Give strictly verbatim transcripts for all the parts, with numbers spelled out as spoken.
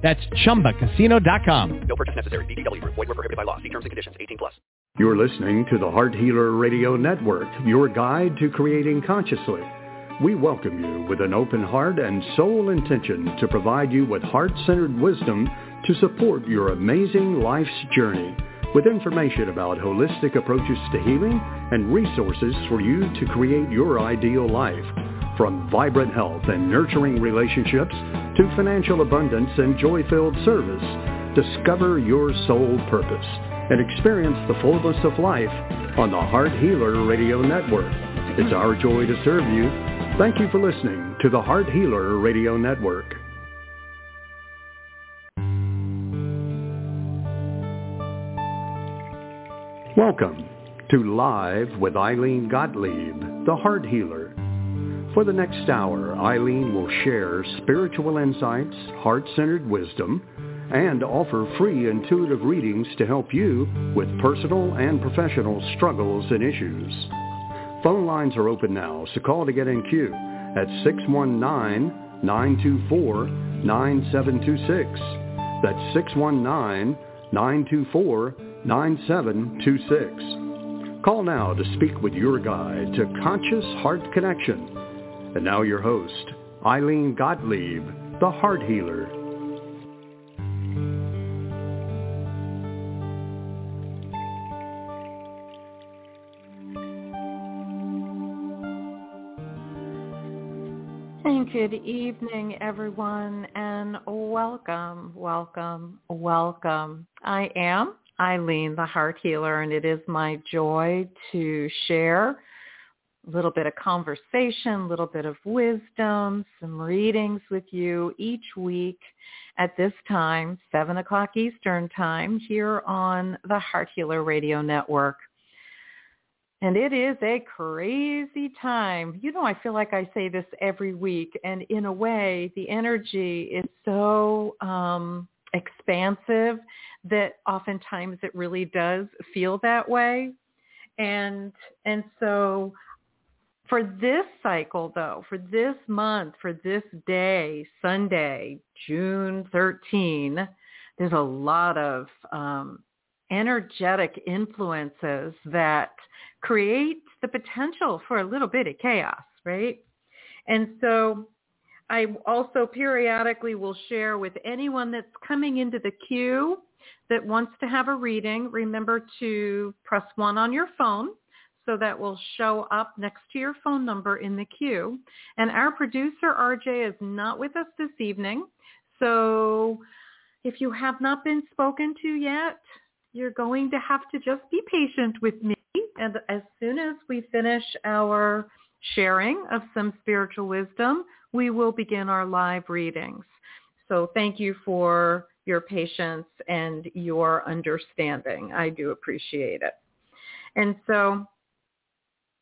That's chumba casino dot com. No purchase necessary. V G W Group. Void where prohibited by law. See terms and conditions. eighteen plus. You're listening to the Heart Healer Radio Network, your guide to creating consciously. We welcome you with an open heart and soul intention to provide you with heart-centered wisdom to support your amazing life's journey with information about holistic approaches to healing and resources for you to create your ideal life. From vibrant health and nurturing relationships to financial abundance and joy-filled service, discover your soul purpose and experience the fullness of life on the Heart Healer Radio Network. It's our joy to serve you. Thank you for listening to the Heart Healer Radio Network. Welcome to Live with Ilene Gottlieb, the Heart Healer. For the next hour, Ilene will share spiritual insights, heart-centered wisdom, and offer free intuitive readings to help you with personal and professional struggles and issues. Phone lines are open now, so call to get in queue at six one nine, nine two four, nine seven two six. That's six one nine, nine two four, nine seven two six. Call now to speak with your guide to Conscious Heart Connection. And now your host, Ilene Gottlieb, the Heart Healer. And good evening, everyone, and welcome, welcome, welcome. I am Ilene, the Heart Healer, and it is my joy to share little bit of conversation, little bit of wisdom, some readings with you each week at this time, seven o'clock Eastern time, here on the Heart Healer Radio Network. And it is a crazy time. You know, I feel like I say this every week, and in a way, the energy is so um, expansive that oftentimes it really does feel that way. And and so... For this cycle, though, for this month, for this day, Sunday, June thirteenth, there's a lot of um, energetic influences that create the potential for a little bit of chaos, right? And so I also periodically will share with anyone that's coming into the queue that wants to have a reading, remember to press one on your phone. So that will show up next to your phone number in the queue. And our producer, R J, is not with us this evening. So if you have not been spoken to yet, you're going to have to just be patient with me. And as soon as we finish our sharing of some spiritual wisdom, we will begin our live readings. So thank you for your patience and your understanding. I do appreciate it. And so...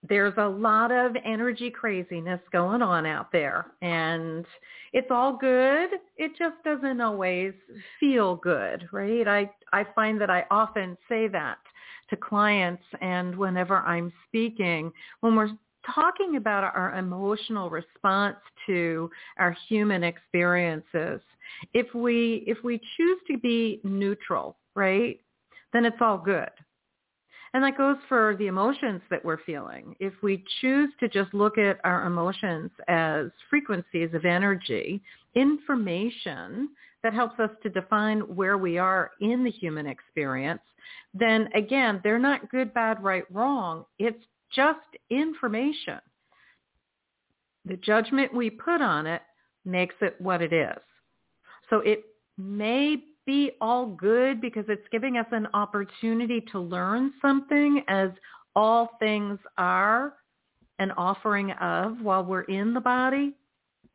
there's a lot of energy craziness going on out there, and it's all good. It just doesn't always feel good, right? I, I find that I often say that to clients, and whenever I'm speaking, when we're talking about our emotional response to our human experiences, if we, if we choose to be neutral, right, then it's all good. And that goes for the emotions that we're feeling. If we choose to just look at our emotions as frequencies of energy, information that helps us to define where we are in the human experience, then again, they're not good, bad, right, wrong. It's just information. The judgment we put on it makes it what it is. So it may be be all good because it's giving us an opportunity to learn something, as all things are an offering of while we're in the body.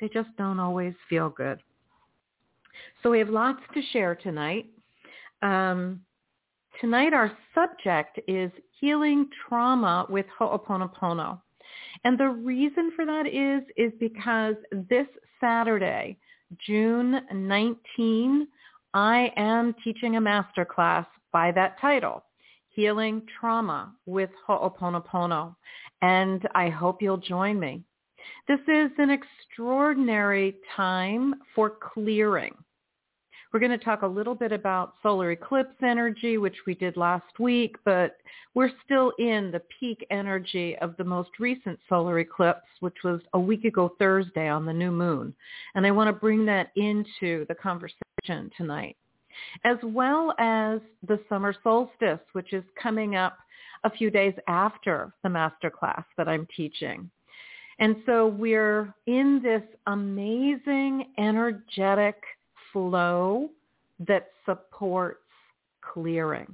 They just don't always feel good. So we have lots to share tonight. Um, Tonight our subject is healing trauma with Ho'oponopono. And the reason for that is, is because this Saturday, June nineteenth, I am teaching a masterclass by that title, Healing Trauma with Ho'oponopono. And I hope you'll join me. This is an extraordinary time for clearing. We're going to talk a little bit about solar eclipse energy, which we did last week, but we're still in the peak energy of the most recent solar eclipse, which was a week ago Thursday on the new moon. And I want to bring that into the conversation tonight, as well as the summer solstice, which is coming up a few days after the masterclass that I'm teaching. And so we're in this amazing energetic flow that supports clearing.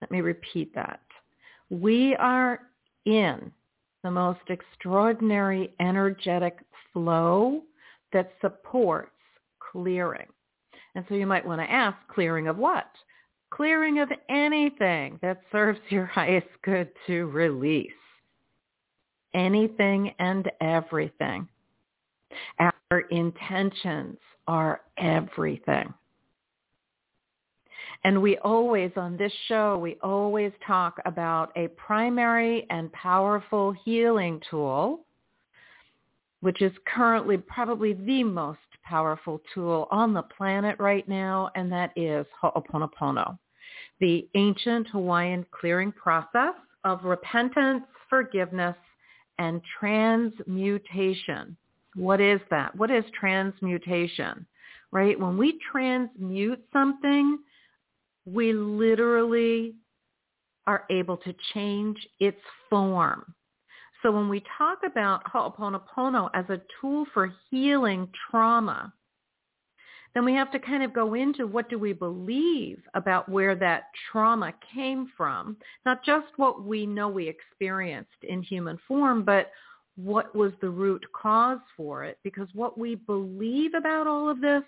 Let me repeat that. We are in the most extraordinary energetic flow that supports clearing. And so you might want to ask, clearing of what? Clearing of anything that serves your highest good to release. Anything and everything. Our intentions are everything. And we always, on this show, we always talk about a primary and powerful healing tool, which is currently probably the most powerful tool on the planet right now, and that is Ho'oponopono, the ancient Hawaiian clearing process of repentance, forgiveness, and transmutation. What is that? What is transmutation, right? When we transmute something, we literally are able to change its form. So when we talk about Ho'oponopono as a tool for healing trauma, then we have to kind of go into what do we believe about where that trauma came from, not just what we know we experienced in human form, but what was the root cause for it? Because what we believe about all of this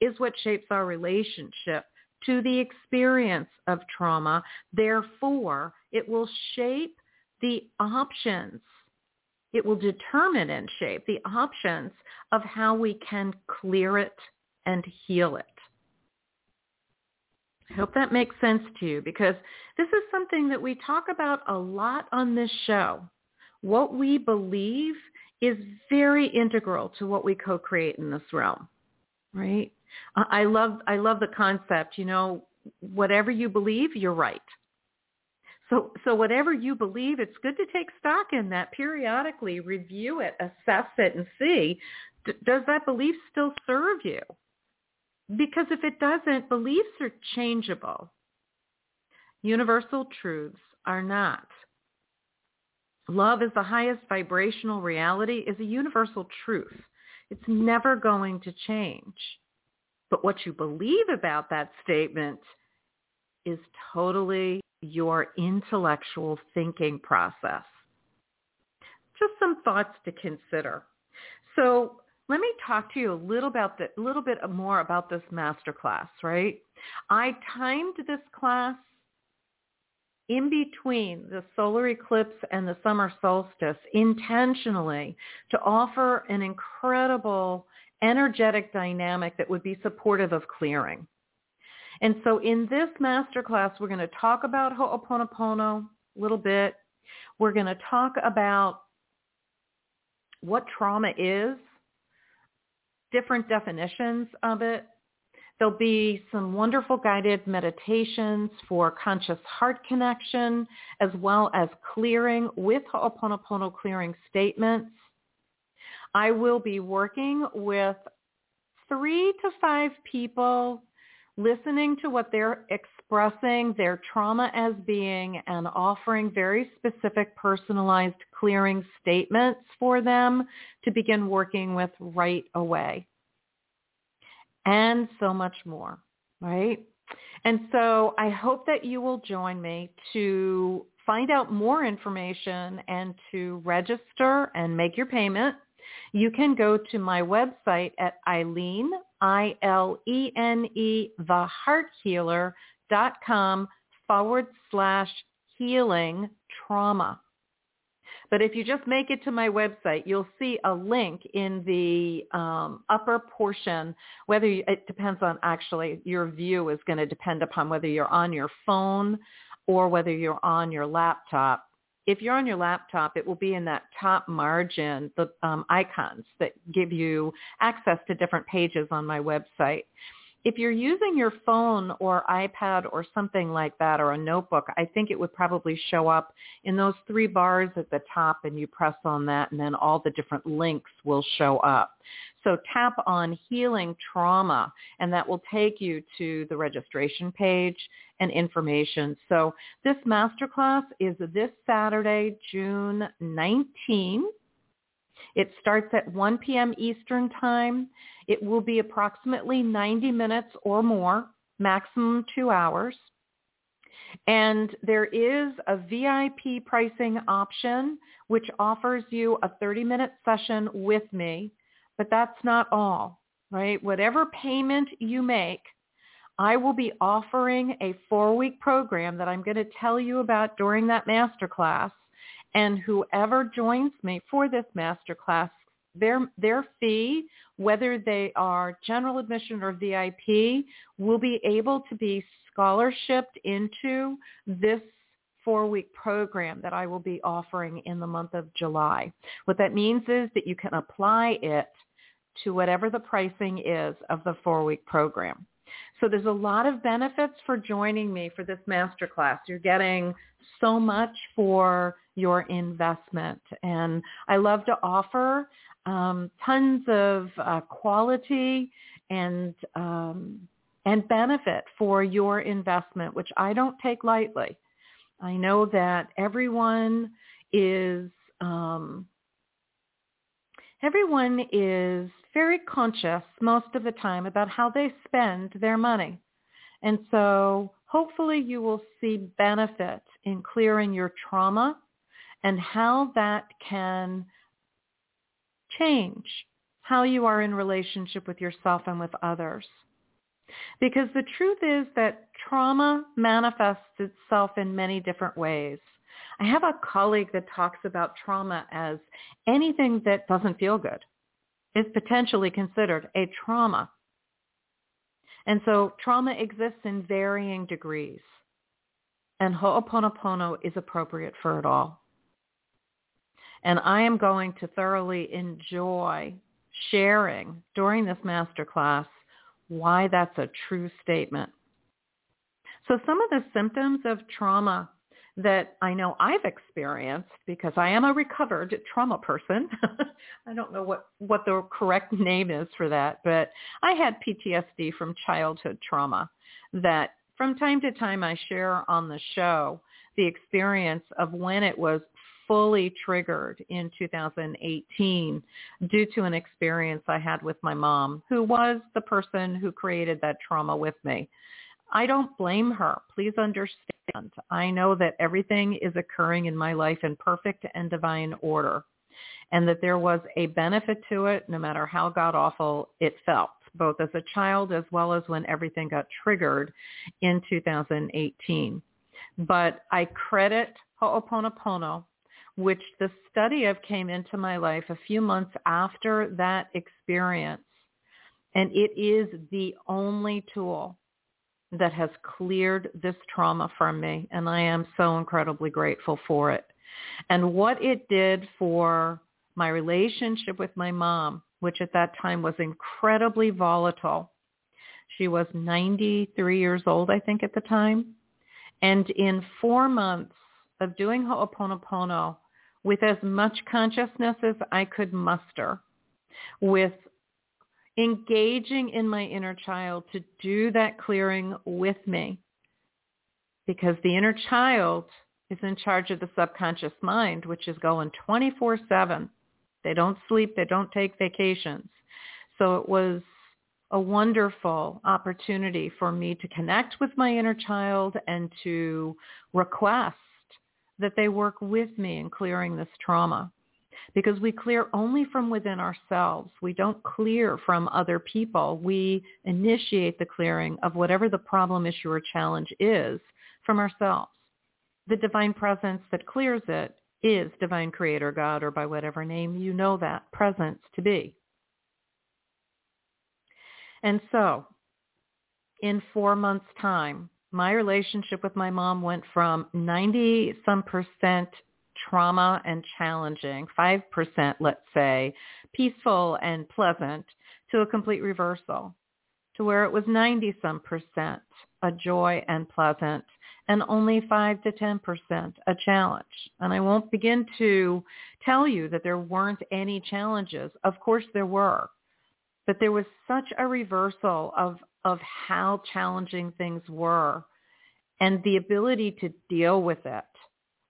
is what shapes our relationship to the experience of trauma. Therefore, it will shape the options. It will determine and shape the options of how we can clear it and heal it. I hope that makes sense to you, because this is something that we talk about a lot on this show. What we believe is very integral to what we co-create in this realm, right? I love I love the concept, you know, whatever you believe, you're right. So so whatever you believe, it's good to take stock in that, periodically review it, assess it, and see, d- does that belief still serve you? Because if it doesn't, beliefs are changeable. Universal truths are not. Love is the highest vibrational reality is a universal truth. It's never going to change. But what you believe about that statement is totally your intellectual thinking process. Just some thoughts to consider. So let me talk to you a little about the, a little bit more about this masterclass, right? I timed this class in between the solar eclipse and the summer solstice intentionally to offer an incredible energetic dynamic that would be supportive of clearing. And so in this masterclass, we're going to talk about Ho'oponopono a little bit. We're going to talk about what trauma is, different definitions of it. There'll be some wonderful guided meditations for conscious heart connection, as well as clearing with Ho'oponopono clearing statements. I will be working with three to five people, listening to what they're expressing their trauma as being, and offering very specific personalized clearing statements for them to begin working with right away. And so much more, right? And so I hope that you will join me to find out more information and to register and make your payment. You can go to my website at Ilene, I L E N E, the Heart Healer dot com forward slash healing trauma. But if you just make it to my website, you'll see a link in the um, upper portion, whether you, it depends on actually your view is going to depend upon whether you're on your phone or whether you're on your laptop. If you're on your laptop, it will be in that top margin, the um, icons that give you access to different pages on my website. If you're using your phone or iPad or something like that or a notebook, I think it would probably show up in those three bars at the top, and you press on that, and then all the different links will show up. So tap on Healing Trauma, and that will take you to the registration page and information. So this masterclass is this Saturday, June nineteenth. It starts at one p.m. Eastern Time. It will be approximately ninety minutes or more, maximum two hours. And there is a V I P pricing option, which offers you a thirty-minute session with me. But that's not all, right? Whatever payment you make, I will be offering a four-week program that I'm going to tell you about during that masterclass. And whoever joins me for this masterclass, their their fee, whether they are general admission or V I P, will be able to be scholarshiped into this four-week program that I will be offering in the month of July. What that means is that you can apply it to whatever the pricing is of the four-week program. So there's a lot of benefits for joining me for this masterclass. You're getting so much for your investment. And I love to offer um, tons of uh, quality and um, and benefit for your investment, which I don't take lightly. I know that everyone is um, everyone is very conscious most of the time about how they spend their money. And so hopefully you will see benefit in clearing your trauma and how that can change how you are in relationship with yourself and with others. Because the truth is that trauma manifests itself in many different ways. I have a colleague that talks about trauma as anything that doesn't feel good is potentially considered a trauma. And so trauma exists in varying degrees. And Ho'oponopono is appropriate for it all. And I am going to thoroughly enjoy sharing during this masterclass why that's a true statement. So some of the symptoms of trauma that I know I've experienced, because I am a recovered trauma person. I don't know what, what the correct name is for that, but I had P T S D from childhood trauma that from time to time I share on the show the experience of when it was fully triggered in two thousand eighteen due to an experience I had with my mom, who was the person who created that trauma with me. I don't blame her. Please understand. I know that everything is occurring in my life in perfect and divine order, and that there was a benefit to it, no matter how god-awful it felt, both as a child as well as when everything got triggered in two thousand eighteen. But I credit Ho'oponopono, which the study of came into my life a few months after that experience, and it is the only tool that has cleared this trauma from me, and I am so incredibly grateful for it. And what it did for my relationship with my mom, which at that time was incredibly volatile. She was ninety-three years old, I think, at the time. And in four months of doing Ho'oponopono with as much consciousness as I could muster, with engaging in my inner child to do that clearing with me, because the inner child is in charge of the subconscious mind, which is going twenty-four seven. They don't sleep. They don't take vacations. So it was a wonderful opportunity for me to connect with my inner child and to request that they work with me in clearing this trauma. because we clear only from within ourselves. We don't clear from other people. We initiate the clearing of whatever the problem, issue, or challenge is from ourselves. The divine presence that clears it is divine creator, God, or by whatever name you know that presence to be. And so in four months' time, my relationship with my mom went from ninety some percent trauma and challenging, five percent, let's say, peaceful and pleasant, to a complete reversal, to where it was ninety some percent a joy and pleasant, and only five to ten percent a challenge. And I won't begin to tell you that there weren't any challenges. Of course there were. But there was such a reversal of, of how challenging things were and the ability to deal with it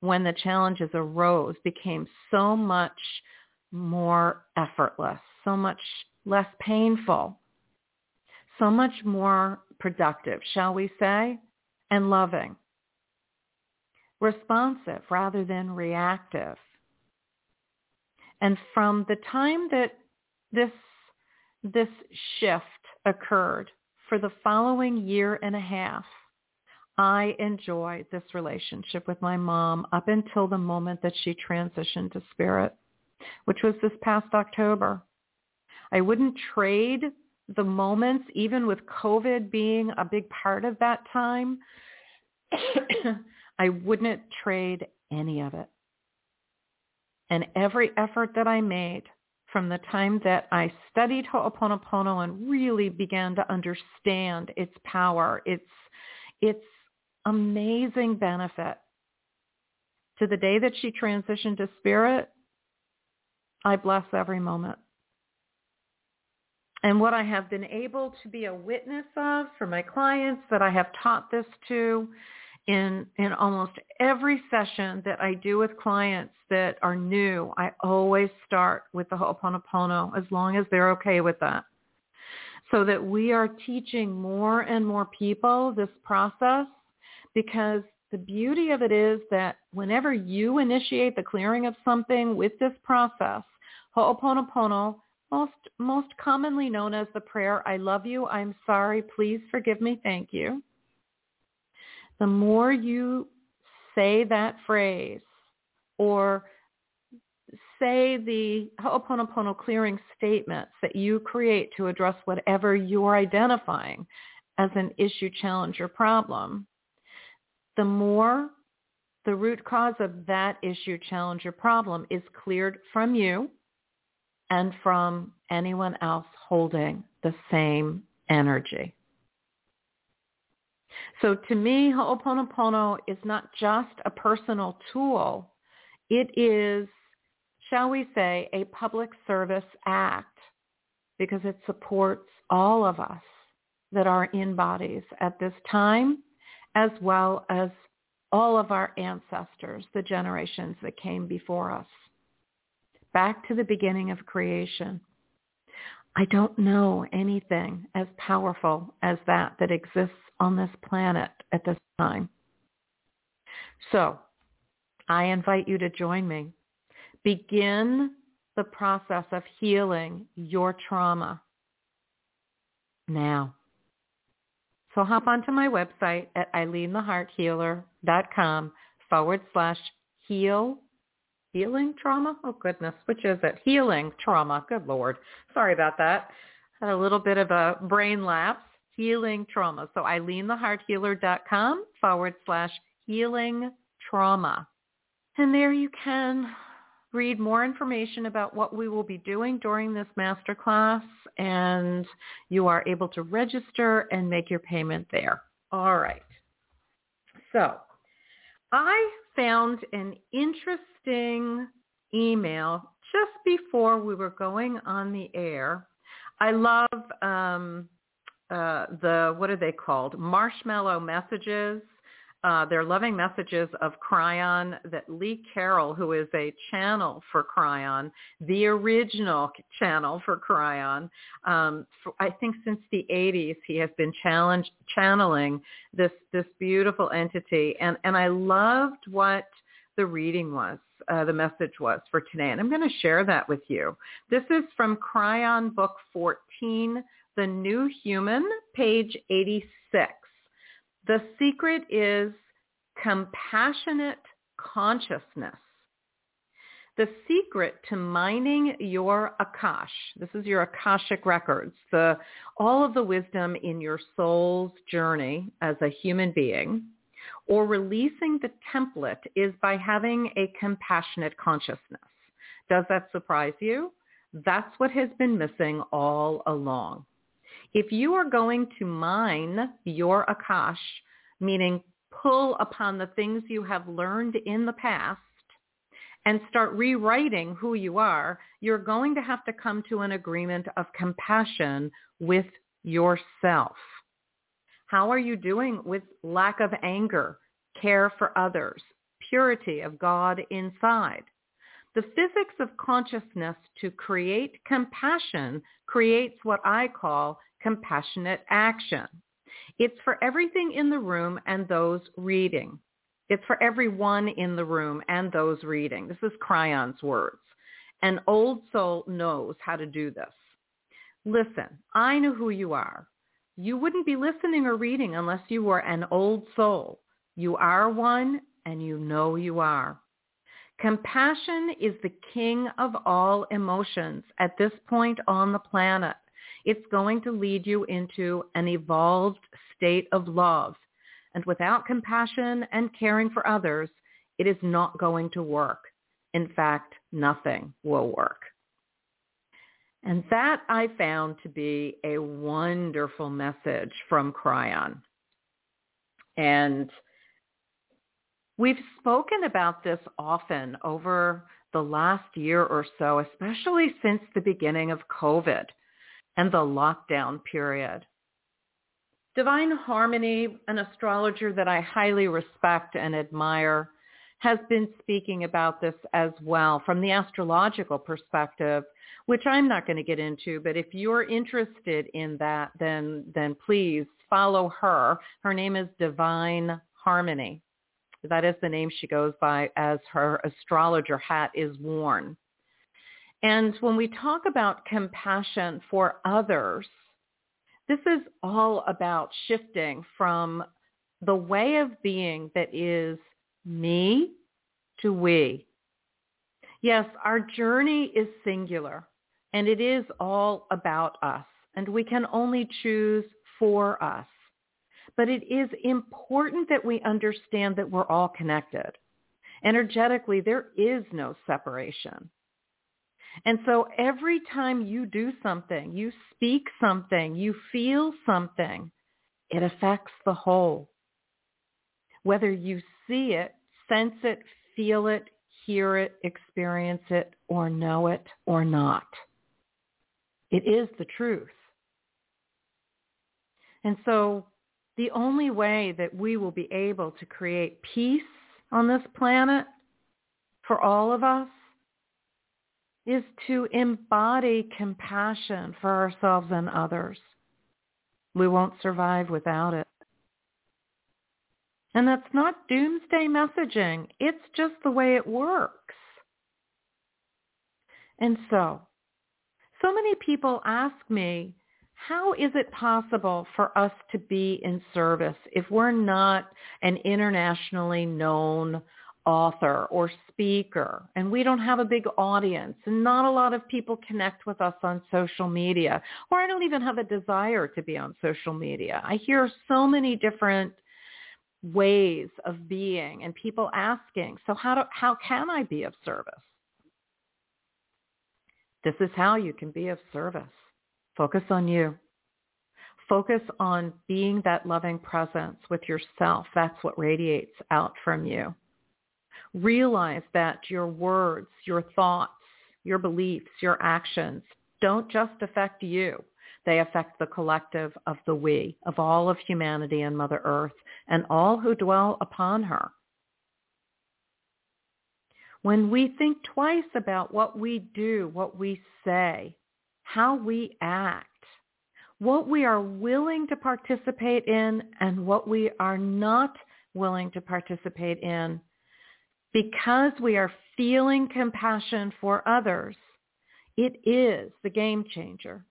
when the challenges arose became so much more effortless, so much less painful, so much more productive, shall we say, and loving, responsive rather than reactive. And from the time that this this shift occurred, for the following year and a half, I enjoyed this relationship with my mom up until the moment that she transitioned to spirit, which was this past October. I wouldn't trade the moments, even with COVID being a big part of that time. I wouldn't trade any of it. And every effort that I made, from the time that I studied Ho'oponopono and really began to understand its power, its its amazing benefit, to the day that she transitioned to spirit, I bless every moment. And what I have been able to be a witness of for my clients that I have taught this to in in almost every session that I do with clients that are new, I always start with the Ho'oponopono, as long as they're okay with that, so that we are teaching more and more people this process, because the beauty of it is that whenever you initiate the clearing of something with this process, Ho'oponopono, most most commonly known as the prayer, I love you, I'm sorry, please forgive me, thank you. The more you say that phrase or say the Ho'oponopono clearing statements that you create to address whatever you're identifying as an issue, challenge, or problem, the more the root cause of that issue, challenge, or problem is cleared from you and from anyone else holding the same energy. So to me, Ho'oponopono is not just a personal tool. It is, shall we say, a public service act, because it supports all of us that are in bodies at this time, as well as all of our ancestors, the generations that came before us, back to the beginning of creation. I don't know anything as powerful as that that exists on this planet at this time. So I invite you to join me. Begin the process of healing your trauma now. So hop onto my website at Ilene The Heart Healer dot com forward slash heal. Healing trauma? Oh, goodness. Which is it? Healing trauma. Good Lord. Sorry about that. Had a little bit of a brain lapse. Healing trauma. So Ilene The Heart Healer dot com forward slash healing trauma. And there you can read more information about what we will be doing during this masterclass, and you are able to register and make your payment there. All right. So I found an interesting email just before we were going on the air. I love um, uh, the, what are they called? Marshmallow messages. Uh, they're loving messages of Kryon that Lee Carroll, who is a channel for Kryon, the original channel for Kryon, um, for, I think since the eighties, he has been challenged, channeling this this beautiful entity. And, and I loved what the reading was, uh, the message was for today. And I'm going to share that with you. This is from Kryon Book fourteen, The New Human, page eighty-six. The secret is compassionate consciousness. The secret to mining your Akash, this is your Akashic Records, the, all of the wisdom in your soul's journey as a human being, or releasing the template, is by having a compassionate consciousness. Does that surprise you? That's what has been missing all along. If you are going to mine your Akash, meaning pull upon the things you have learned in the past, and start rewriting who you are, you're going to have to come to an agreement of compassion with yourself. How are you doing with lack of anger, care for others, purity of God inside? The physics of consciousness to create compassion creates what I call compassionate action. It's for everything in the room and those reading. It's for everyone in the room and those reading. This is Cryon's words. An old soul knows how to do this. Listen, I know who you are. You wouldn't be listening or reading unless you were an old soul. You are one, and you know you are. Compassion is the king of all emotions at this point on the planet. It's going to lead you into an evolved state of love. And without compassion and caring for others, it is not going to work. In fact, nothing will work. And that I found to be a wonderful message from Kryon. And we've spoken about this often over the last year or so, especially since the beginning of COVID and the lockdown period. Divine Harmony, an astrologer that I highly respect and admire, has been speaking about this as well from the astrological perspective, which I'm not going to get into, but if you're interested in that, then then please follow her. Her name is Divine Harmony. That is the name she goes by as her astrologer hat is worn. And when we talk about compassion for others, this is all about shifting from the way of being that is me to we. Yes, our journey is singular, and it is all about us, and we can only choose for us. But it is important that we understand that we're all connected. Energetically, there is no separation. And so every time you do something, you speak something, you feel something, it affects the whole. Whether you see it, sense it, feel it, hear it, experience it, or know it or not, it is the truth. And so the only way that we will be able to create peace on this planet for all of us is to embody compassion for ourselves and others. We won't survive without it. And that's not doomsday messaging. It's just the way it works. And so, so many people ask me, how is it possible for us to be in service if we're not an internationally known author or speaker, and we don't have a big audience, and not a lot of people connect with us on social media, or I don't even have a desire to be on social media? I hear so many different ways of being and people asking, so how do, how can I be of service? This is how you can be of service. Focus on you. Focus on being that loving presence with yourself. That's what radiates out from you. Realize that your words, your thoughts, your beliefs, your actions don't just affect you. They affect the collective of the we, of all of humanity and Mother Earth, and all who dwell upon her. When we think twice about what we do, what we say, how we act, what we are willing to participate in and what we are not willing to participate in, because we are feeling compassion for others, it is the game changer.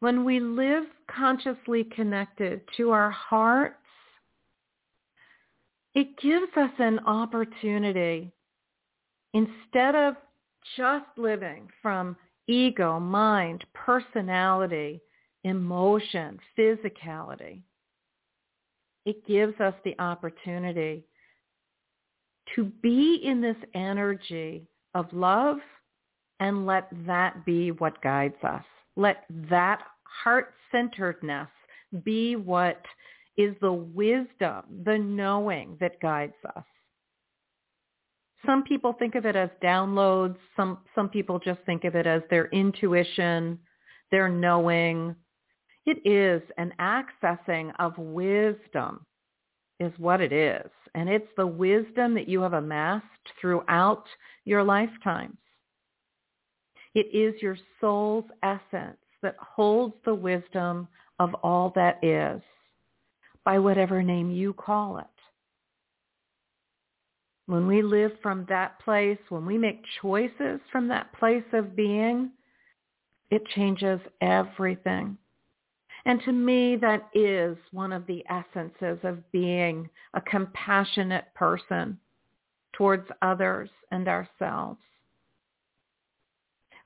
When we live consciously connected to our hearts, it gives us an opportunity, instead of just living from ego, mind, personality, emotion, physicality, it gives us the opportunity to be in this energy of love and let that be what guides us. Let that heart-centeredness be what is the wisdom, the knowing that guides us. Some people think of it as downloads. Some some people just think of it as their intuition, their knowing. It is an accessing of wisdom is what it is. And it's the wisdom that you have amassed throughout your lifetimes. It is your soul's essence that holds the wisdom of all that is, by whatever name you call it. When we live from that place, when we make choices from that place of being, it changes everything. And to me, that is one of the essences of being a compassionate person towards others and ourselves.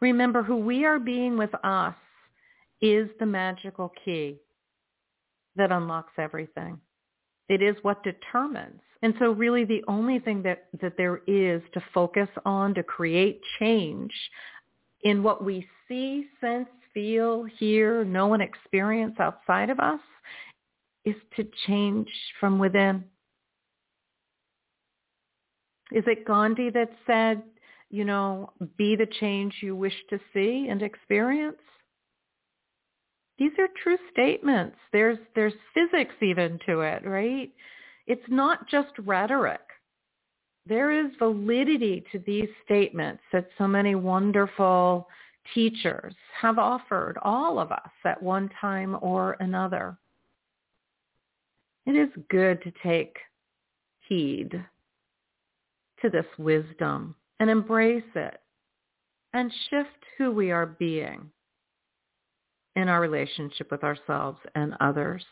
Remember, who we are being with us is the magical key that unlocks everything. It is what determines. And so really the only thing that, that there is to focus on to create change in what we see, sense, feel, hear, know, and experience outside of us is to change from within. Is it Gandhi that said, you know, be the change you wish to see and experience? These are true statements. There's there's physics even to it, right? It's not just rhetoric. There is validity to these statements that so many wonderful teachers have offered all of us at one time or another. It is good to take heed to this wisdom and embrace it and shift who we are being in our relationship with ourselves and others.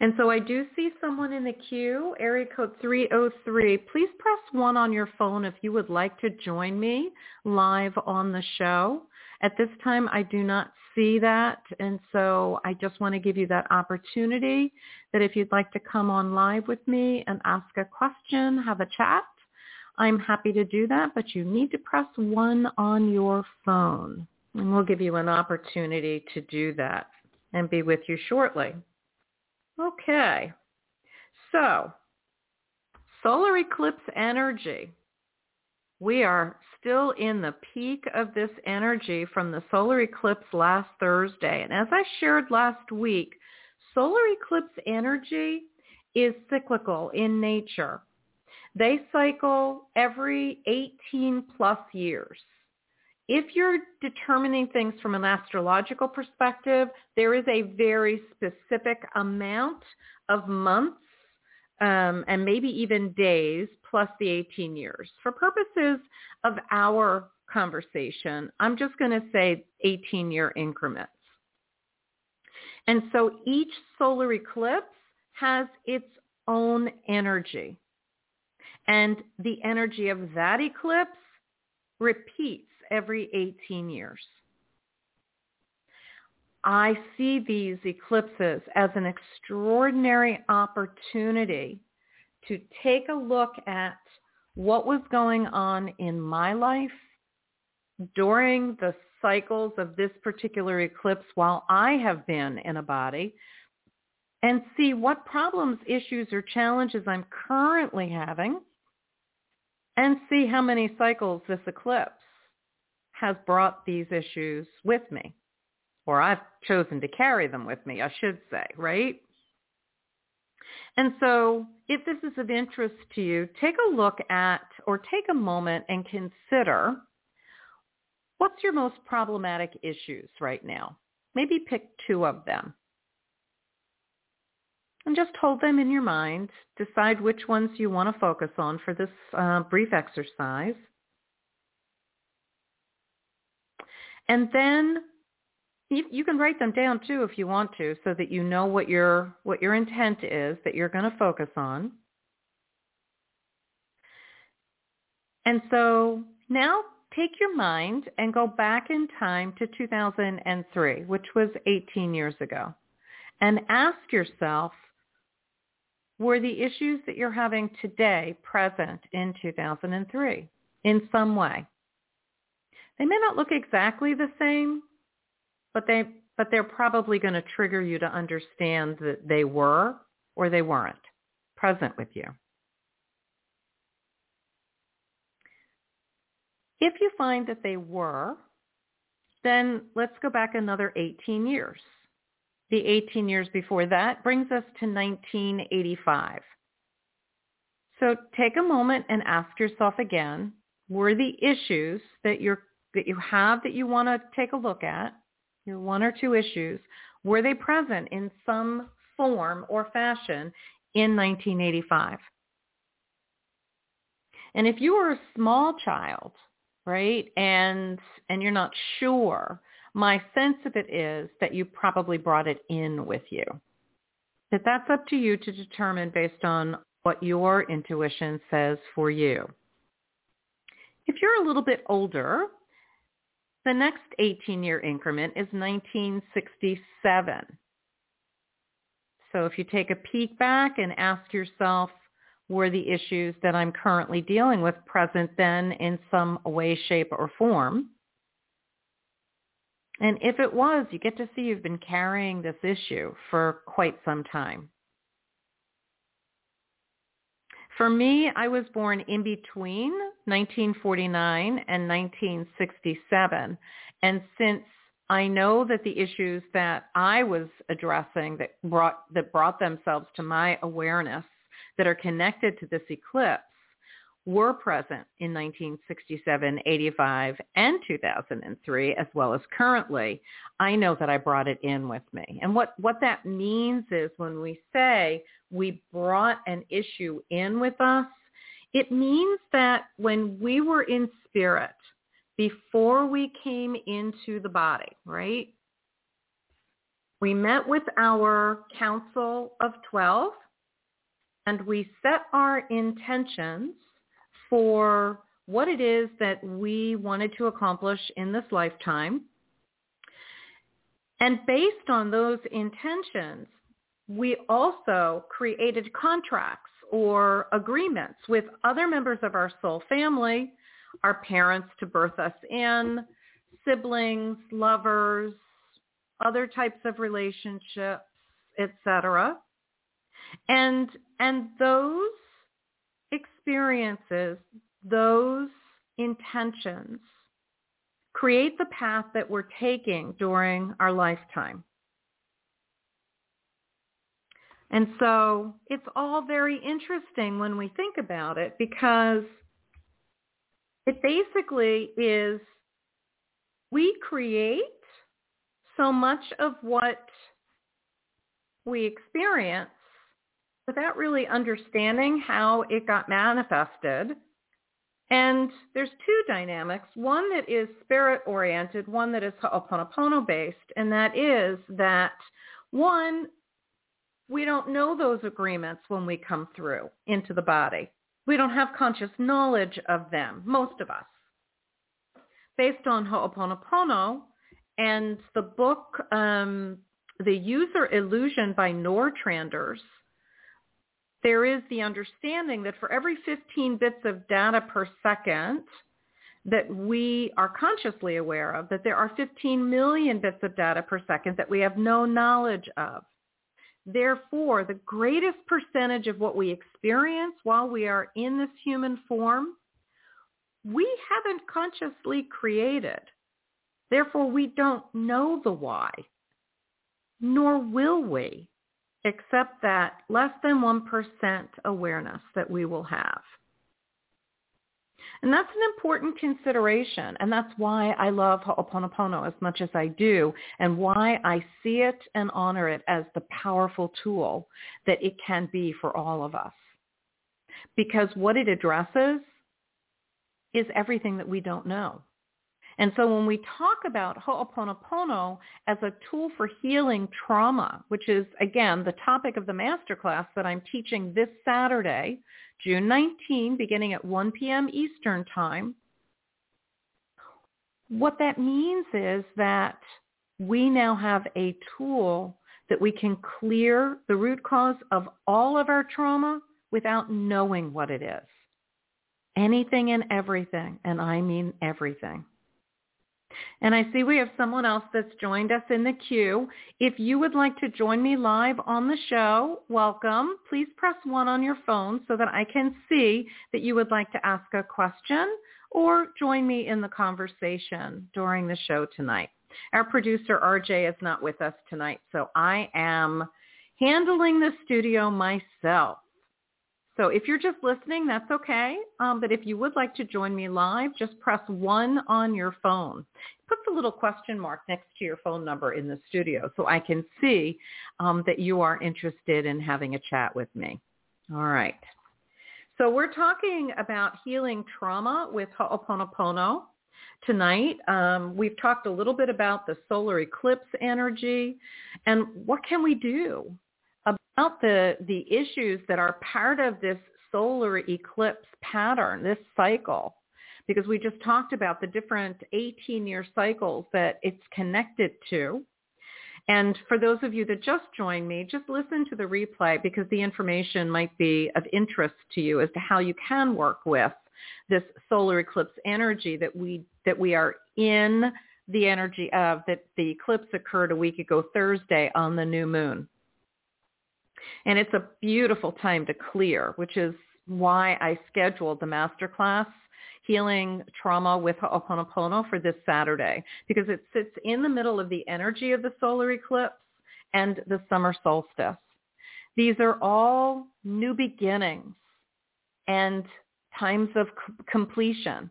And so I do see someone in the queue, area code three oh three. Please press one on your phone if you would like to join me live on the show. At this time, I do not see that. And so I just want to give you that opportunity that if you'd like to come on live with me and ask a question, have a chat, I'm happy to do that, but you need to press one on your phone. And we'll give you an opportunity to do that and be with you shortly. Okay. So, solar eclipse energy. We are still in the peak of this energy from the solar eclipse last Thursday. And as I shared last week, solar eclipse energy is cyclical in nature. They cycle every eighteen plus years. If you're determining things from an astrological perspective, there is a very specific amount of months um, and maybe even days plus the eighteen years. For purposes of our conversation, I'm just going to say eighteen-year increments. And so each solar eclipse has its own energy. And the energy of that eclipse repeats every eighteen years. I see these eclipses as an extraordinary opportunity to take a look at what was going on in my life during the cycles of this particular eclipse while I have been in a body and see what problems, issues, or challenges I'm currently having and see how many cycles this eclipse has brought these issues with me, or I've chosen to carry them with me, I should say, right? And so if this is of interest to you, take a look at or take a moment and consider what's your most problematic issues right now. Maybe pick two of them. and just hold them in your mind. Decide which ones you want to focus on for this uh, brief exercise. And then you, you can write them down too if you want to, so that you know what your what your intent is that you're going to focus on. And so now take your mind and go back in time to two thousand three, which was eighteen years ago, and ask yourself, were the issues that you're having today present in two thousand three in some way? They may not look exactly the same, but they but they're probably going to trigger you to understand that they were or they weren't present with you. If you find that they were, then let's go back another eighteen years. The eighteen years before that brings us to nineteen eighty-five. So take a moment and ask yourself again, were the issues that you're that you have that you want to take a look at, your one or two issues, were they present in some form or fashion in nineteen eighty-five? And if you were a small child, right, and and you're not sure, my sense of it is that you probably brought it in with you. That that's up to you to determine based on what your intuition says for you. If you're a little bit older, the next eighteen-year increment is nineteen sixty-seven. So if you take a peek back and ask yourself, were the issues that I'm currently dealing with present then in some way, shape, or form? And if it was, you get to see you've been carrying this issue for quite some time. For me, I was born in between nineteen forty-nine and nineteen sixty-seven. And since I know that the issues that I was addressing that brought, that brought themselves to my awareness that are connected to this eclipse were present in nineteen sixty-seven, eighty-five, and two thousand three, as well as currently, I know that I brought it in with me. And what, what that means is when we say we brought an issue in with us, it means that when we were in spirit, before we came into the body, right, we met with our Council of twelve, and we set our intentions for what it is that we wanted to accomplish in this lifetime. And based on those intentions, we also created contracts or agreements with other members of our soul family, our parents to birth us in, siblings, lovers, other types of relationships, et cetera. And and those experiences, those intentions create the path that we're taking during our lifetime. And so it's all very interesting when we think about it, because it basically is we create so much of what we experience without really understanding how it got manifested. And there's two dynamics, one that is spirit-oriented, one that is Ho'oponopono-based, and that is that, one, we don't know those agreements when we come through into the body. We don't have conscious knowledge of them, most of us. Based on Ho'oponopono and the book, um, The User Illusion by Nortranders, there is the understanding that for every fifteen bits of data per second that we are consciously aware of, that there are fifteen million bits of data per second that we have no knowledge of. Therefore, the greatest percentage of what we experience while we are in this human form, we haven't consciously created. Therefore, we don't know the why, nor will we, except that less than one percent awareness that we will have. And that's an important consideration. And that's why I love Ho'oponopono as much as I do, and why I see it and honor it as the powerful tool that it can be for all of us. Because what it addresses is everything that we don't know. And so when we talk about Ho'oponopono as a tool for healing trauma, which is, again, the topic of the masterclass that I'm teaching this Saturday, June nineteenth, beginning at one p.m. Eastern Time, what that means is that we now have a tool that we can clear the root cause of all of our trauma without knowing what it is. Anything and everything, and I mean everything. And I see we have someone else that's joined us in the queue. If you would like to join me live on the show, welcome. Please press one on your phone so that I can see that you would like to ask a question or join me in the conversation during the show tonight. Our producer, R J, is not with us tonight, so I am handling the studio myself. So if you're just listening, that's okay. Um, but if you would like to join me live, just press one on your phone. Put the little question mark next to your phone number in the studio so I can see um, that you are interested in having a chat with me. All right. So we're talking about healing trauma with Ho'oponopono tonight. Um, we've talked a little bit about the solar eclipse energy and what can we do about the, the issues that are part of this solar eclipse pattern, this cycle, because we just talked about the different eighteen-year cycles that it's connected to. And for those of you that just joined me, just listen to the replay because the information might be of interest to you as to how you can work with this solar eclipse energy that we that we are in the energy of, that the eclipse occurred a week ago Thursday on the new moon. And it's a beautiful time to clear, which is why I scheduled the masterclass, Healing Trauma with Ho'oponopono, for this Saturday, because it sits in the middle of the energy of the solar eclipse and the summer solstice. These are all new beginnings and times of c- completion,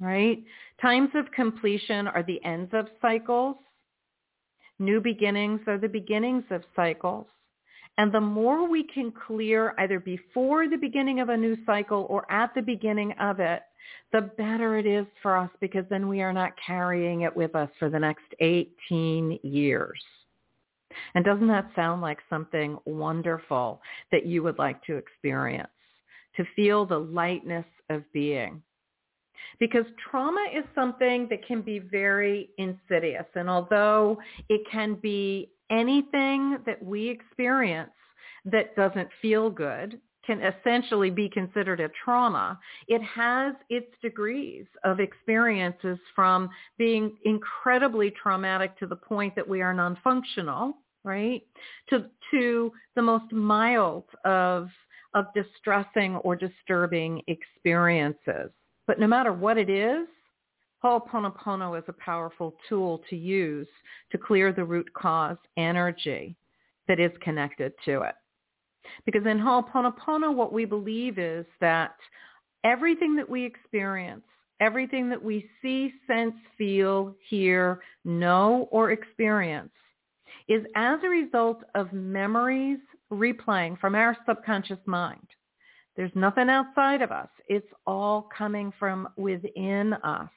right? Times of completion are the ends of cycles. New beginnings are the beginnings of cycles. And the more we can clear either before the beginning of a new cycle or at the beginning of it, the better it is for us, because then we are not carrying it with us for the next eighteen years. And doesn't that sound like something wonderful that you would like to experience, to feel the lightness of being? Because trauma is something that can be very insidious. And although it can be anything that we experience that doesn't feel good can essentially be considered a trauma, it has its degrees of experiences, from being incredibly traumatic to the point that we are non-functional, right, to to the most mild of, of distressing or disturbing experiences. But no matter what it is, Ho'oponopono is a powerful tool to use to clear the root cause energy that is connected to it. Because in Ho'oponopono, what we believe is that everything that we experience, everything that we see, sense, feel, hear, know, or experience is as a result of memories replaying from our subconscious mind. There's nothing outside of us. It's all coming from within us.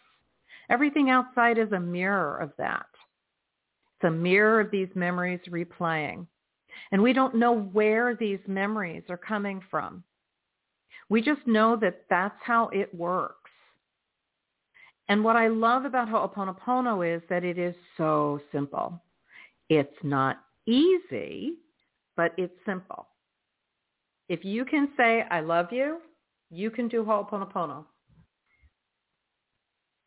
Everything outside is a mirror of that. It's a mirror of these memories replaying. And we don't know where these memories are coming from. We just know that that's how it works. And what I love about Ho'oponopono is that it is so simple. It's not easy, but it's simple. If you can say, I love you, you can do Ho'oponopono.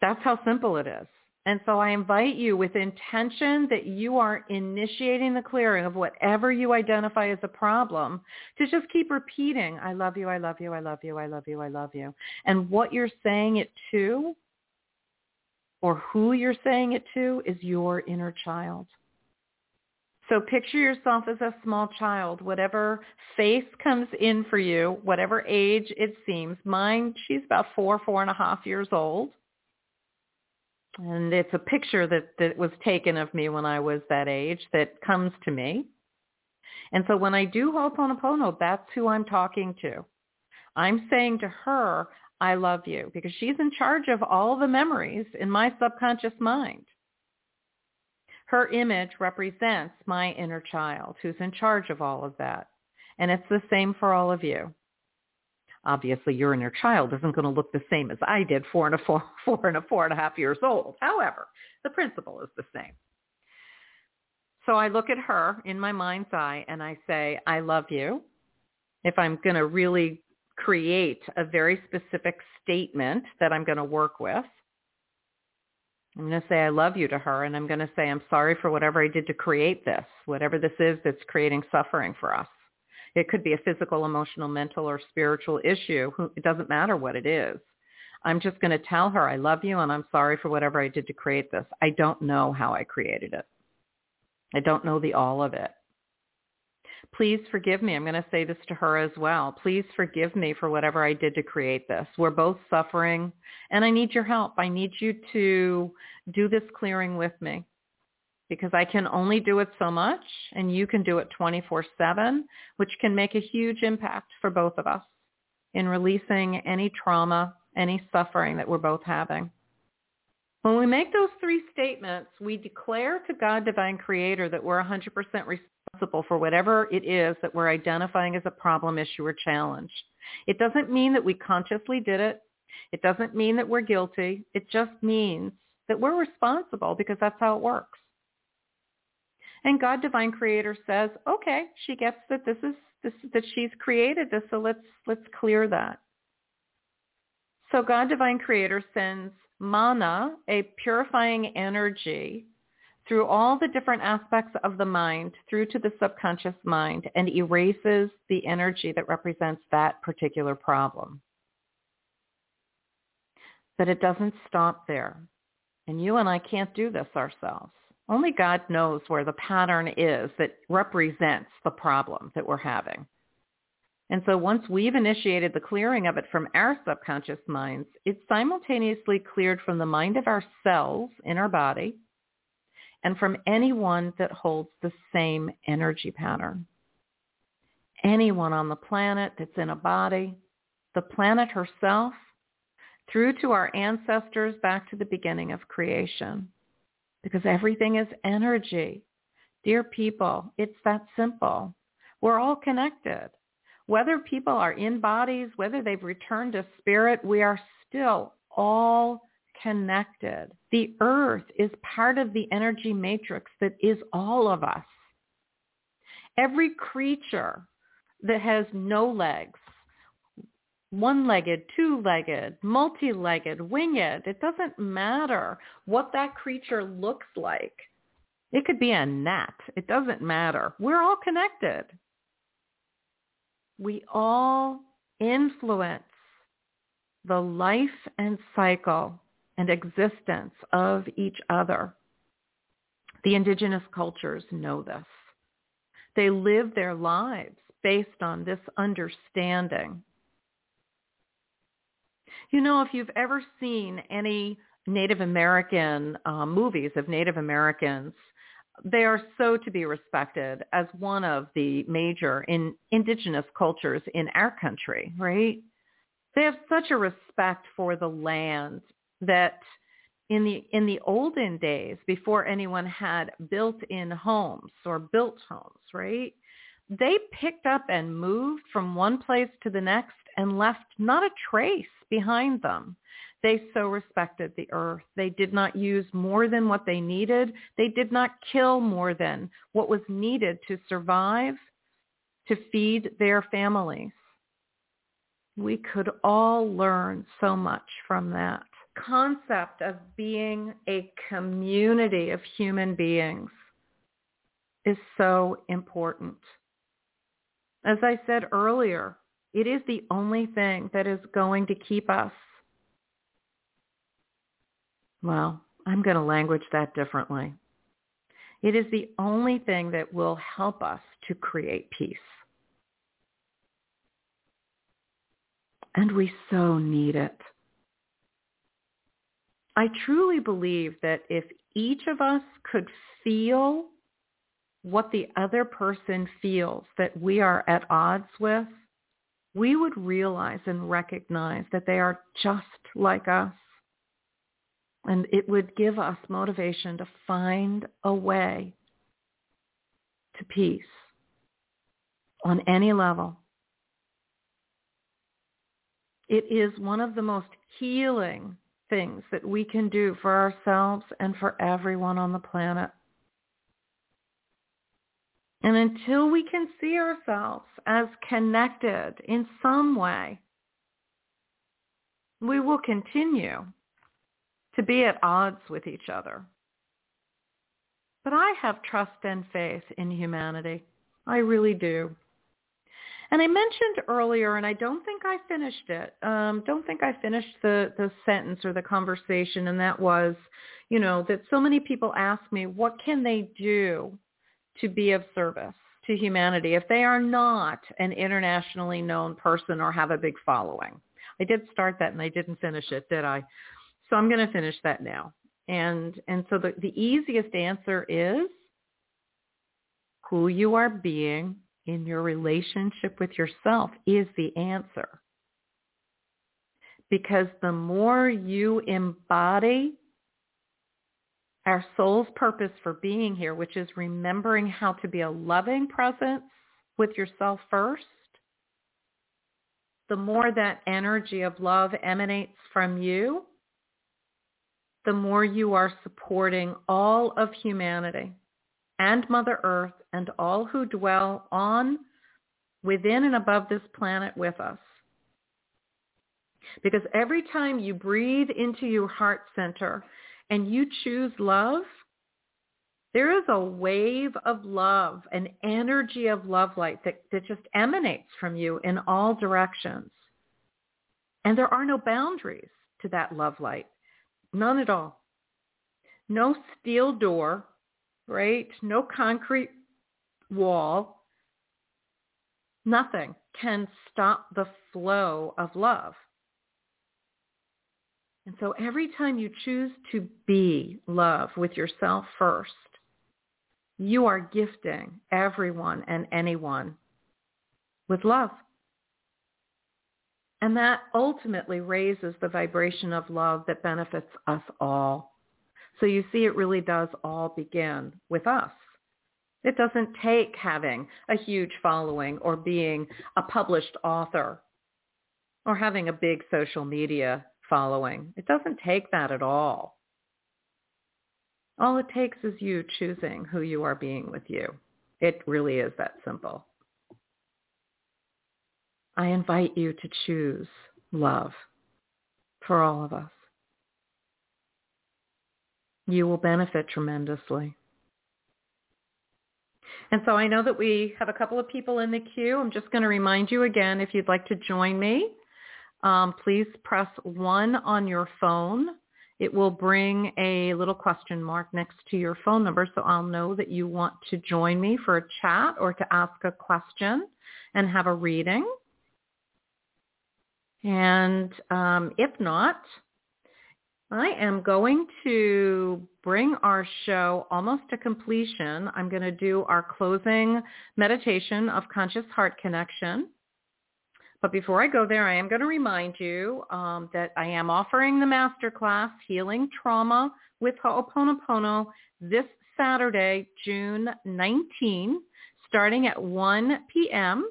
That's how simple it is. And so I invite you, with intention that you are initiating the clearing of whatever you identify as a problem, to just keep repeating, I love you, I love you, I love you, I love you, I love you. And what you're saying it to, or who you're saying it to, is your inner child. So picture yourself as a small child, whatever face comes in for you, whatever age it seems. Mine, she's about four, four and a half years old. And it's a picture that, that was taken of me when I was that age that comes to me. And so when I do Ho'oponopono, that's who I'm talking to. I'm saying to her, I love you, because she's in charge of all the memories in my subconscious mind. Her image represents my inner child who's in charge of all of that. And it's the same for all of you. Obviously, your inner child isn't going to look the same as I did four and a four, four and a four and a half years old. However, the principle is the same. So I look at her in my mind's eye and I say, I love you. If I'm going to really create a very specific statement that I'm going to work with, I'm going to say I love you to her, and I'm going to say I'm sorry for whatever I did to create this, whatever this is that's creating suffering for us. It could be a physical, emotional, mental, or spiritual issue. It doesn't matter what it is. I'm just going to tell her I love you and I'm sorry for whatever I did to create this. I don't know how I created it. I don't know the all of it. Please forgive me. I'm going to say this to her as well. Please forgive me for whatever I did to create this. We're both suffering, and I need your help. I need you to do this clearing with me, because I can only do it so much, and you can do it twenty-four seven, which can make a huge impact for both of us in releasing any trauma, any suffering that we're both having. When we make those three statements, we declare to God, Divine Creator, that we're one hundred percent responsible for whatever it is that we're identifying as a problem, issue, or challenge. It doesn't mean that we consciously did it. It doesn't mean that we're guilty. It just means that we're responsible, because that's how it works. And God, Divine Creator, says, okay, she gets that this is this that she's created this, so let's let's clear that. So God, Divine Creator, sends mana, a purifying energy, through all the different aspects of the mind, through to the subconscious mind, and erases the energy that represents that particular problem. But it doesn't stop there. And you and I can't do this ourselves. Only God knows where the pattern is that represents the problem that we're having. And so once we've initiated the clearing of it from our subconscious minds, it's simultaneously cleared from the mind of our cells in our body and from anyone that holds the same energy pattern. Anyone on the planet that's in a body, the planet herself, through to our ancestors back to the beginning of creation. Because everything is energy. Dear people, it's that simple. We're all connected. Whether people are in bodies, whether they've returned to spirit, we are still all connected. The earth is part of the energy matrix that is all of us. Every creature that has no legs, one-legged, two-legged, multi-legged, winged. It doesn't matter what that creature looks like. It could be a gnat. It doesn't matter. We're all connected. We all influence the life and cycle and existence of each other. The indigenous cultures know this. They live their lives based on this understanding. You know, if you've ever seen any Native American uh, movies of Native Americans, they are so to be respected as one of the major in indigenous cultures in our country, right? They have such a respect for the land that in the in the olden days, before anyone had built-in homes or built homes, right? They picked up and moved from one place to the next and left not a trace behind them. They so respected the earth. They did not use more than what they needed. They did not kill more than what was needed to survive, to feed their families. We could all learn so much from that. Concept of being a community of human beings is so important. As I said earlier, it is the only thing that is going to keep us. Well, I'm going to language that differently. It is the only thing that will help us to create peace. And we so need it. I truly believe that if each of us could feel what the other person feels that we are at odds with, we would realize and recognize that they are just like us. And it would give us motivation to find a way to peace on any level. It is one of the most healing things that we can do for ourselves and for everyone on the planet. And until we can see ourselves as connected in some way, we will continue to be at odds with each other. But I have trust and faith in humanity. I really do. And I mentioned earlier, and I don't think I finished it, um, don't think I finished the, the sentence or the conversation, and that was, you know, that so many people ask me, what can they do to be of service to humanity if they are not an internationally known person or have a big following? I did start that and I didn't finish it, did I? So I'm going to finish that now. And and so the, the easiest answer is who you are being in your relationship with yourself is the answer. Because the more you embody our soul's purpose for being here, which is remembering how to be a loving presence with yourself first, the more that energy of love emanates from you, the more you are supporting all of humanity and Mother Earth and all who dwell on, within, and above this planet with us. Because every time you breathe into your heart center and you choose love, there is a wave of love, an energy of love light that, that just emanates from you in all directions. And there are no boundaries to that love light. None at all. No steel door, right? No concrete wall. Nothing can stop the flow of love. And so every time you choose to be love with yourself first, you are gifting everyone and anyone with love. And that ultimately raises the vibration of love that benefits us all. So you see, it really does all begin with us. It doesn't take having a huge following or being a published author or having a big social media following. It doesn't take that at all. All it takes is you choosing who you are being with you. It really is that simple. I invite you to choose love for all of us. You will benefit tremendously. And so I know that we have a couple of people in the queue. I'm just going to remind you again, if you'd like to join me, um, please press one on your phone. It will bring a little question mark next to your phone number, so I'll know that you want to join me for a chat or to ask a question and have a reading. And um, if not, I am going to bring our show almost to completion. I'm going to do our closing meditation of Conscious Heart Connection. But before I go there, I am going to remind you um, that I am offering the masterclass, Healing Trauma with Ho'oponopono, this Saturday, June nineteenth, starting at one p.m.,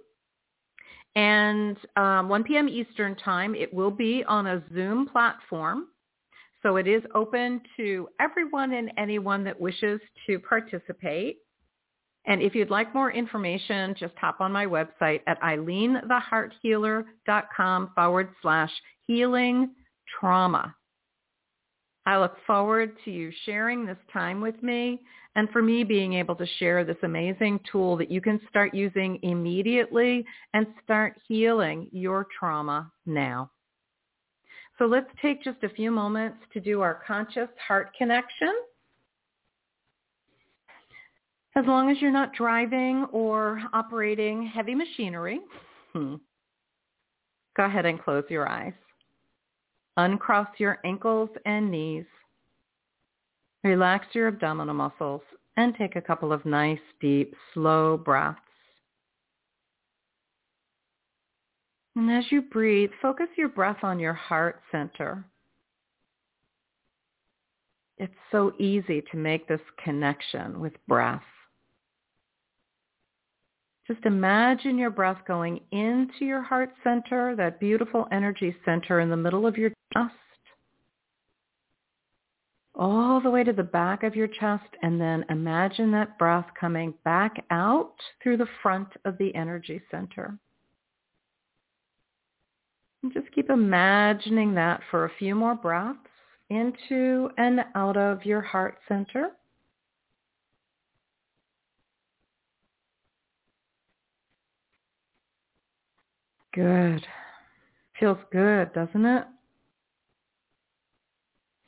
and um, one p.m. Eastern time. It will be on a Zoom platform. So it is open to everyone and anyone that wishes to participate. And if you'd like more information, just hop on my website at IleneTheHeartHealer.com forward slash healing trauma. I look forward to you sharing this time with me and for me being able to share this amazing tool that you can start using immediately and start healing your trauma now. So let's take just a few moments to do our Conscious Heart Connection. as long as you're not driving or operating heavy machinery. Hmm. Go ahead and close your eyes. Uncross your ankles and knees. Relax your abdominal muscles and take a couple of nice, deep, slow breaths. And as you breathe, focus your breath on your heart center. It's so easy to make this connection with breath. Just imagine your breath going into your heart center, that beautiful energy center in the middle of your chest, all the way to the back of your chest, and then imagine that breath coming back out through the front of the energy center. And just keep imagining that for a few more breaths, into and out of your heart center. Good. Feels good, doesn't it?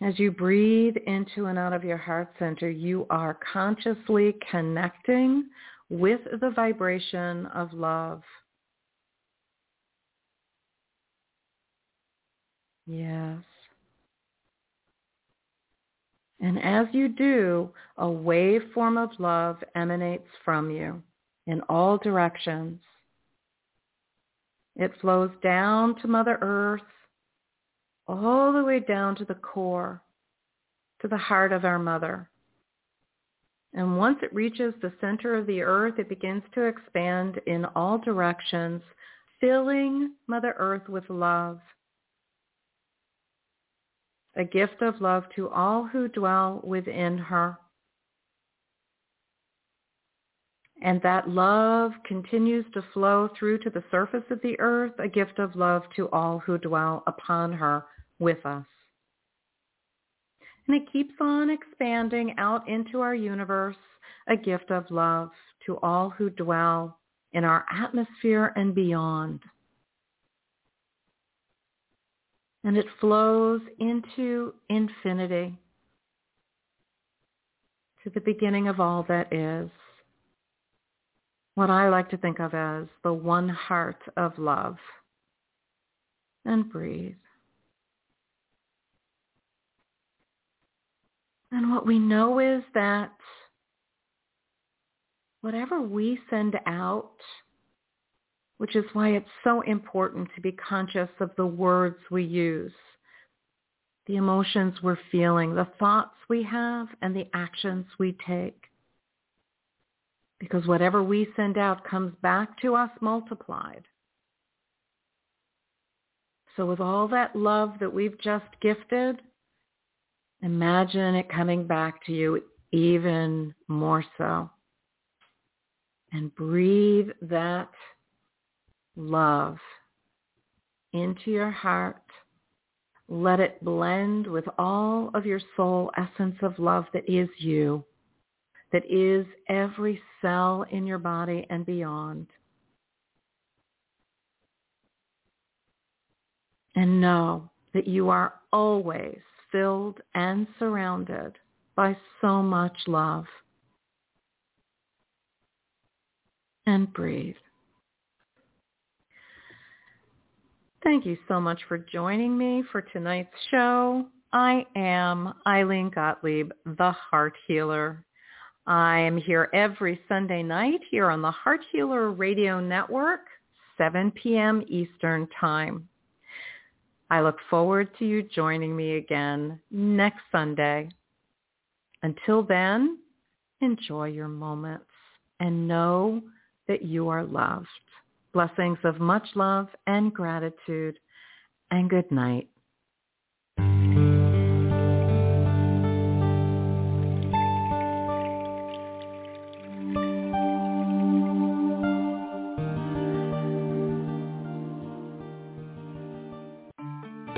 As you breathe into and out of your heart center, you are consciously connecting with the vibration of love. Yes. And as you do, a waveform of love emanates from you in all directions. It flows down to Mother Earth, all the way down to the core, to the heart of our mother. And once it reaches the center of the earth, it begins to expand in all directions, filling Mother Earth with love. A gift of love to all who dwell within her. And that love continues to flow through to the surface of the earth, a gift of love to all who dwell upon her with us. And it keeps on expanding out into our universe, a gift of love to all who dwell in our atmosphere and beyond. And it flows into infinity, to the beginning of all that is. What I like to think of as the one heart of love. And breathe. And what we know is that whatever we send out, which is why it's so important to be conscious of the words we use, the emotions we're feeling, the thoughts we have, and the actions we take. Because whatever we send out comes back to us multiplied. So with all that love that we've just gifted, imagine it coming back to you even more so. And breathe that love into your heart. Let it blend with all of your soul essence of love that is you, that is every cell in your body and beyond. And know that you are always filled and surrounded by so much love. And breathe. Thank you so much for joining me for tonight's show. I am Ilene Gottlieb, the Heart Healer. I am here every Sunday night here on the Heart Healer Radio Network, seven p.m. Eastern Time. I look forward to you joining me again next Sunday. Until then, enjoy your moments and know that you are loved. Blessings of much love and gratitude, and good night.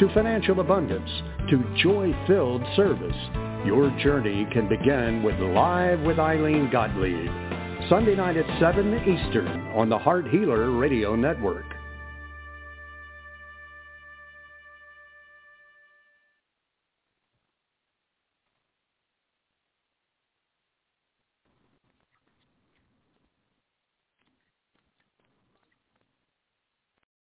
to financial abundance to joy-filled service, your journey can begin with Live with Ilene Gottlieb, Sunday night at seven Eastern on the Heart Healer Radio Network.